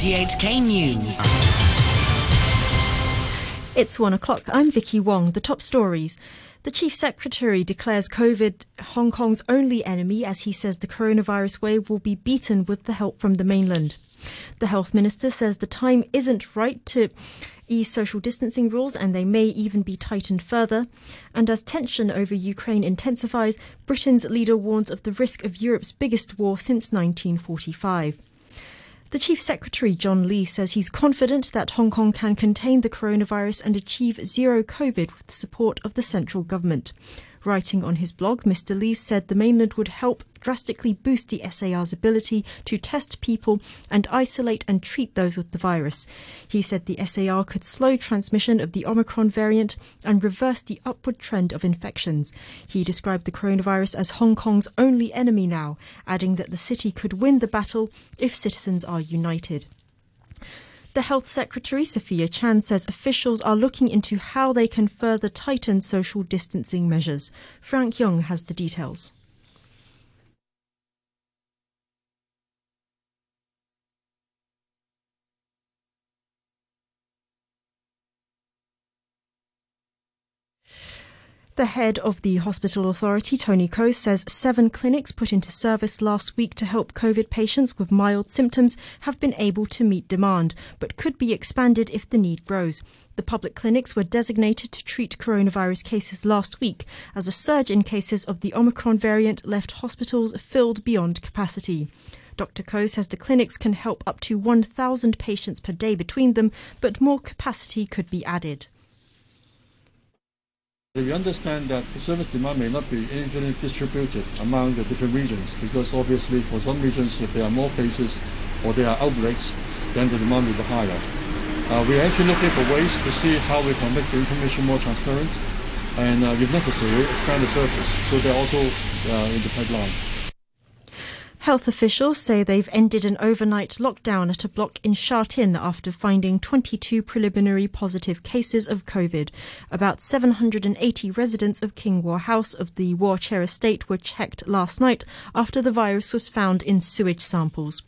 RTHK News. It's 1 o'clock. I'm Vicky Wong. The top stories. The Chief Secretary declares COVID Hong Kong's only enemy as he says the coronavirus wave will be beaten with the help from the mainland. The Health Minister says the time isn't right to ease social distancing rules and they may even be tightened further. And as tension over Ukraine intensifies, Britain's leader warns of the risk of Europe's biggest war since 1945. The Chief Secretary, John Lee, says he's confident that Hong Kong can contain the coronavirus and achieve zero COVID with the support of the central government. Writing on his blog, Mr. Lee said the mainland would help drastically boost the SAR's ability to test people and isolate and treat those with the virus. He said the SAR could slow transmission of the Omicron variant and reverse the upward trend of infections. He described the coronavirus as Hong Kong's only enemy now, adding that the city could win the battle if citizens are united. The Health Secretary, Sophia Chan, says officials are looking into how they can further tighten social distancing measures. Frank Young has the details. The head of the hospital authority, Tony Coe, says 7 clinics put into service last week to help COVID patients with mild symptoms have been able to meet demand, but could be expanded if the need grows. The public clinics were designated to treat coronavirus cases last week as a surge in cases of the Omicron variant left hospitals filled beyond capacity. Dr. Coe says the clinics can help up to 1,000 patients per day between them, but more capacity could be added. We understand that the service demand may not be evenly distributed among the different regions because obviously for some regions if there are more cases or there are outbreaks then the demand will be higher. We're actually looking for ways to see how we can make the information more transparent and if necessary expand the service so they're also in the pipeline. Health officials say they've ended an overnight lockdown at a block in Sha Tin after finding 22 preliminary positive cases of COVID. About 780 residents of King War House of the War Chair estate were checked last night after the virus was found in sewage samples.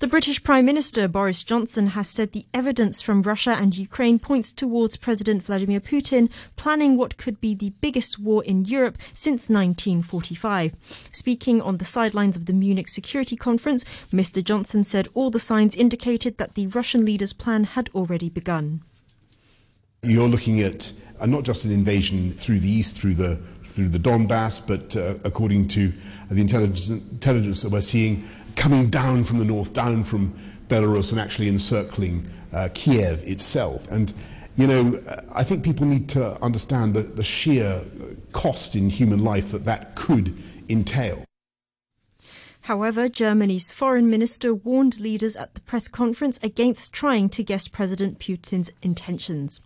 The British Prime Minister Boris Johnson has said the evidence from Russia and Ukraine points towards President Vladimir Putin planning what could be the biggest war in Europe since 1945. Speaking on the sidelines of the Munich Security Conference, Mr. Johnson said all the signs indicated that the Russian leader's plan had already begun. You're looking at not just an invasion through the east, through the Donbass, but according to the intelligence that we're seeing, coming down from the north, down from Belarus and actually encircling Kiev itself. And, you know, I think people need to understand the sheer cost in human life that could entail. However, Germany's foreign minister warned leaders at the press conference against trying to guess President Putin's intentions.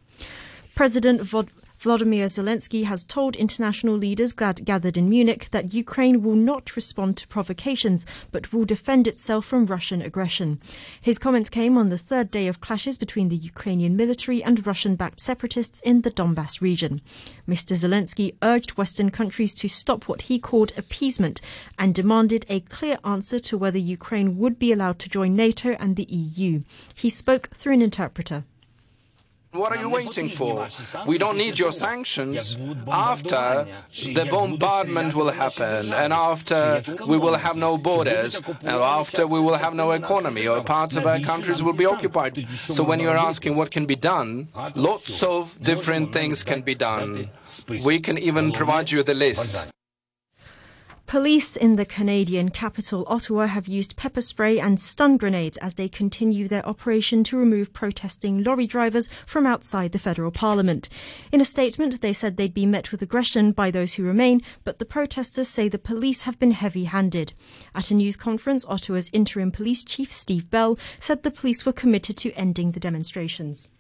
President Volodymyr Zelensky has told international leaders gathered in Munich that Ukraine will not respond to provocations but will defend itself from Russian aggression. His comments came on the third day of clashes between the Ukrainian military and Russian-backed separatists in the Donbass region. Mr. Zelensky urged Western countries to stop what he called appeasement and demanded a clear answer to whether Ukraine would be allowed to join NATO and the EU. He spoke through an interpreter. What are you waiting for? We don't need your sanctions. After the bombardment will happen, and after we will have no borders, and after we will have no economy, or parts of our countries will be occupied. So when you're asking what can be done, lots of different things can be done. We can even provide you the list. Police in the Canadian capital, Ottawa, have used pepper spray and stun grenades as they continue their operation to remove protesting lorry drivers from outside the federal parliament. In a statement, they said they'd be met with aggression by those who remain, but the protesters say the police have been heavy-handed. At a news conference, Ottawa's interim police chief, Steve Bell, said the police were committed to ending the demonstrations.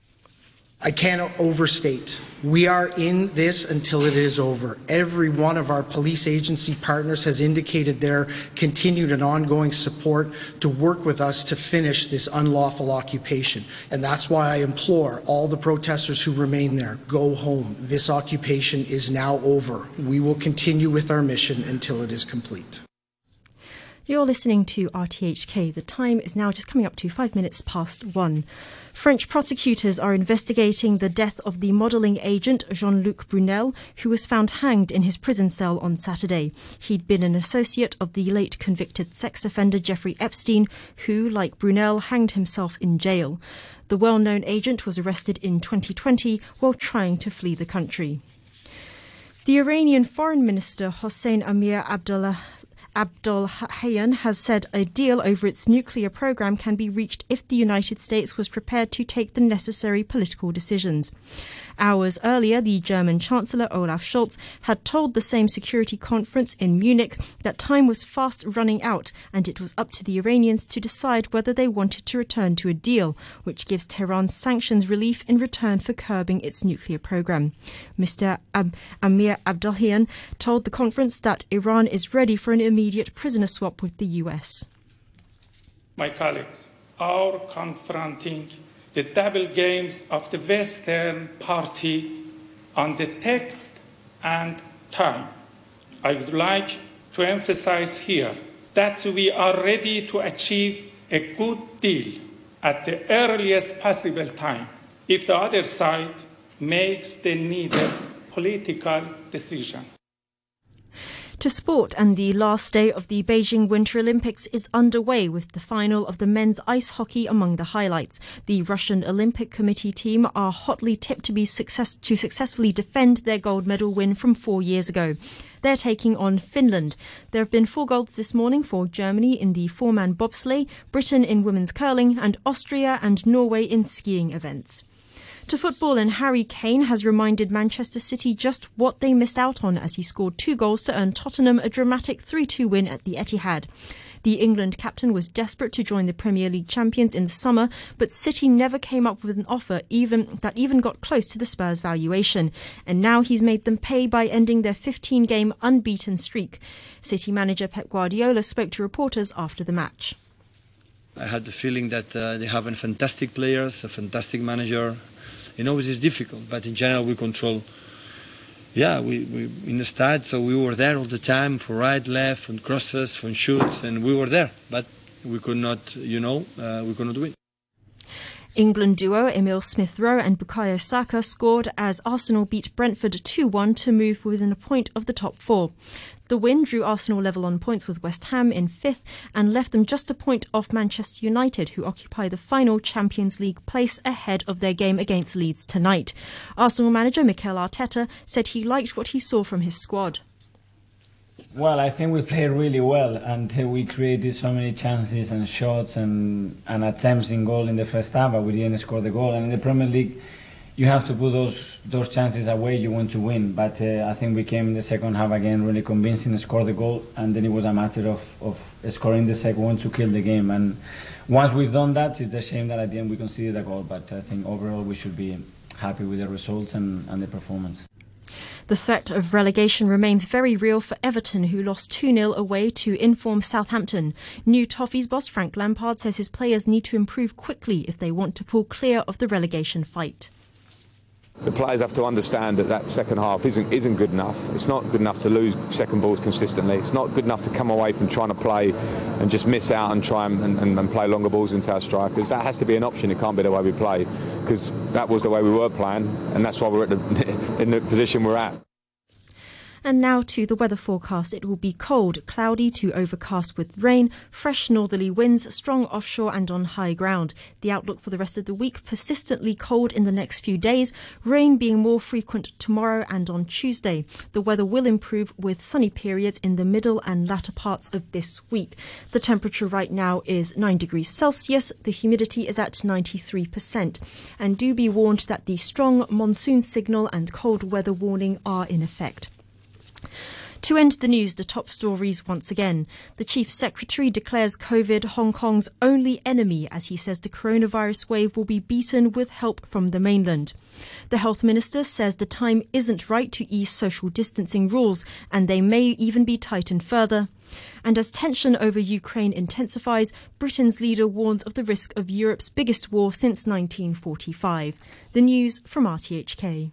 I cannot overstate. We are in this until it is over. Every one of our police agency partners has indicated their continued and ongoing support to work with us to finish this unlawful occupation. And that's why I implore all the protesters who remain there, go home. This occupation is now over. We will continue with our mission until it is complete. You're listening to RTHK. The time is now just coming up to 1:05. French prosecutors are investigating the death of the modelling agent Jean-Luc Brunel, who was found hanged in his prison cell on Saturday. He'd been an associate of the late convicted sex offender Jeffrey Epstein, who, like Brunel, hanged himself in jail. The well-known agent was arrested in 2020 while trying to flee the country. The Iranian Foreign Minister Hossein Amir Abdullah Abdollahian has said a deal over its nuclear program can be reached if the United States was prepared to take the necessary political decisions. Hours earlier, the German Chancellor Olaf Scholz had told the same security conference in Munich that time was fast running out and it was up to the Iranians to decide whether they wanted to return to a deal, which gives Tehran sanctions relief in return for curbing its nuclear program. Mr. Amir Abdullahian told the conference that Iran is ready for an immediate prisoner swap with the US. My colleagues are confronting the double games of the Western Party on the text and time. I would like to emphasize here that we are ready to achieve a good deal at the earliest possible time if the other side makes the needed political decision. To sport, and the last day of the Beijing Winter Olympics is underway with the final of the men's ice hockey among the highlights. The Russian Olympic Committee team are hotly tipped to be successfully defend their gold medal win from 4 years ago. They're taking on Finland. There have been 4 golds this morning for Germany in the 4-man bobsleigh, Britain in women's curling, and Austria and Norway in skiing events. To football, and Harry Kane has reminded Manchester City just what they missed out on as he scored 2 goals to earn Tottenham a dramatic 3-2 win at the Etihad. The England captain was desperate to join the Premier League champions in the summer, but City never came up with an offer that even got close to the Spurs' valuation. And now he's made them pay by ending their 15-game unbeaten streak. City manager Pep Guardiola spoke to reporters after the match. I had the feeling that they have fantastic players, a fantastic manager. You know, it's difficult, but in general we control. Yeah, we in the start, so we were there all the time for right, left, from crosses, from shoots, and we were there, but we could not, we could not win. England duo Emil Smith-Rowe and Bukayo Saka scored as Arsenal beat Brentford 2-1 to move within a point of the top 4. The win drew Arsenal level on points with West Ham in 5th and left them just a point off Manchester United, who occupy the final Champions League place ahead of their game against Leeds tonight. Arsenal manager Mikel Arteta said he liked what he saw from his squad. Well, I think we played really well until we created so many chances and shots and attempts in goal in the first half, but we didn't score the goal. And in the Premier League, you have to put those chances away. You want to win, but I think we came in the second half again really convincing, scored the goal, and then it was a matter of scoring the second one to kill the game. And once we've done that, it's a shame that at the end we conceded a goal, but I think overall we should be happy with the results and the performance. The threat of relegation remains very real for Everton, who lost 2-0 away to informed Southampton. New Toffees boss Frank Lampard says his players need to improve quickly if they want to pull clear of the relegation fight. The players have to understand that second half isn't good enough. It's not good enough to lose second balls consistently. It's not good enough to come away from trying to play and just miss out and try and play longer balls into our strikers. That has to be an option. It can't be the way we play, because that was the way we were playing, and that's why we're in the position we're at. And now to the weather forecast. It will be cold, cloudy to overcast with rain, fresh northerly winds, strong offshore and on high ground. The outlook for the rest of the week, persistently cold in the next few days, rain being more frequent tomorrow and on Tuesday. The weather will improve with sunny periods in the middle and latter parts of this week. The temperature right now is 9°C. The humidity is at 93%. And do be warned that the strong monsoon signal and cold weather warning are in effect. To end the news, the top stories once again. The Chief Secretary declares COVID Hong Kong's only enemy as he says the coronavirus wave will be beaten with help from the mainland. The Health Minister says the time isn't right to ease social distancing rules and they may even be tightened further. And as tension over Ukraine intensifies, Britain's leader warns of the risk of Europe's biggest war since 1945. The news from RTHK.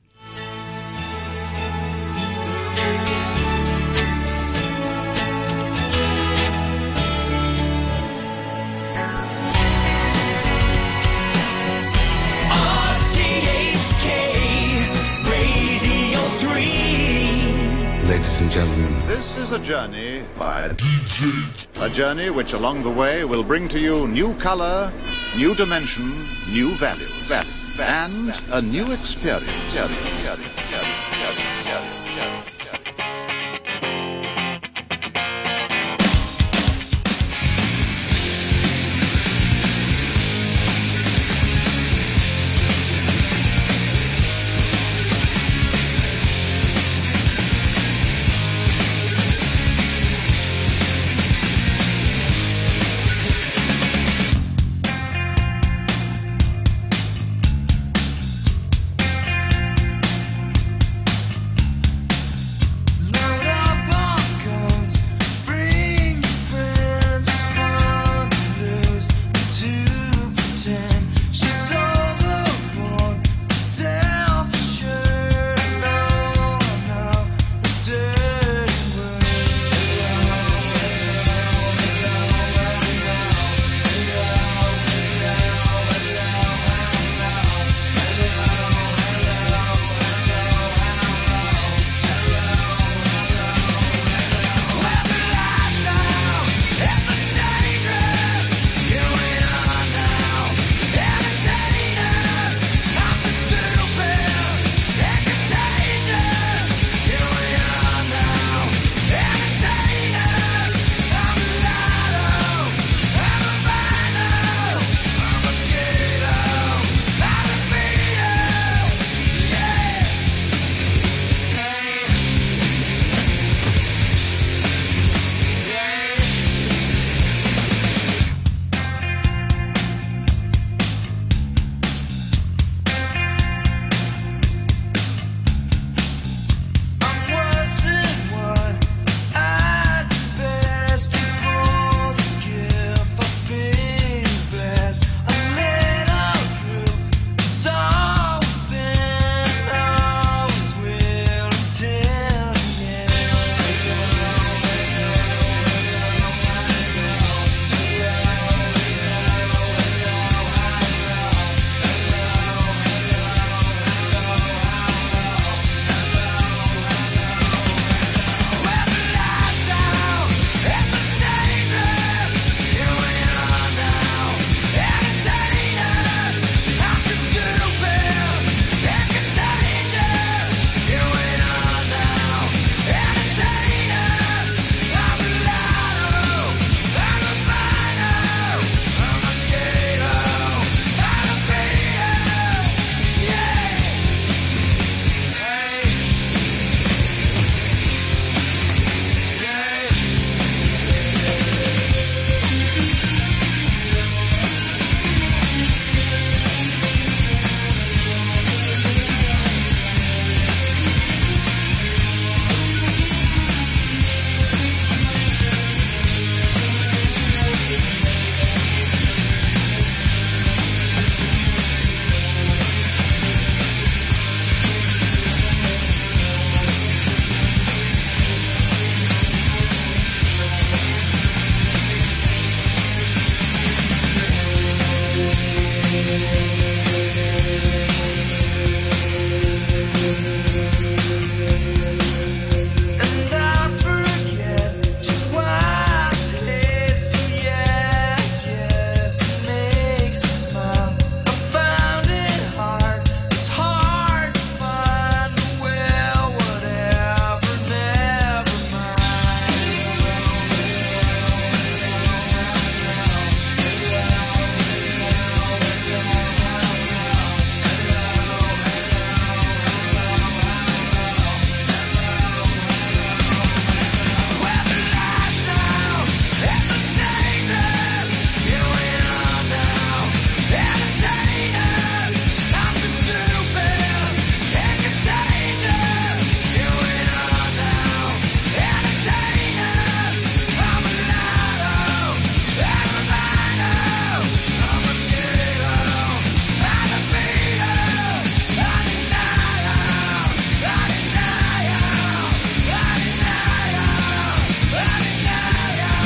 ladies and gentlemen. This is a journey by DJ. A journey which along the way will bring to you new color, new dimension, new value, and a new experience.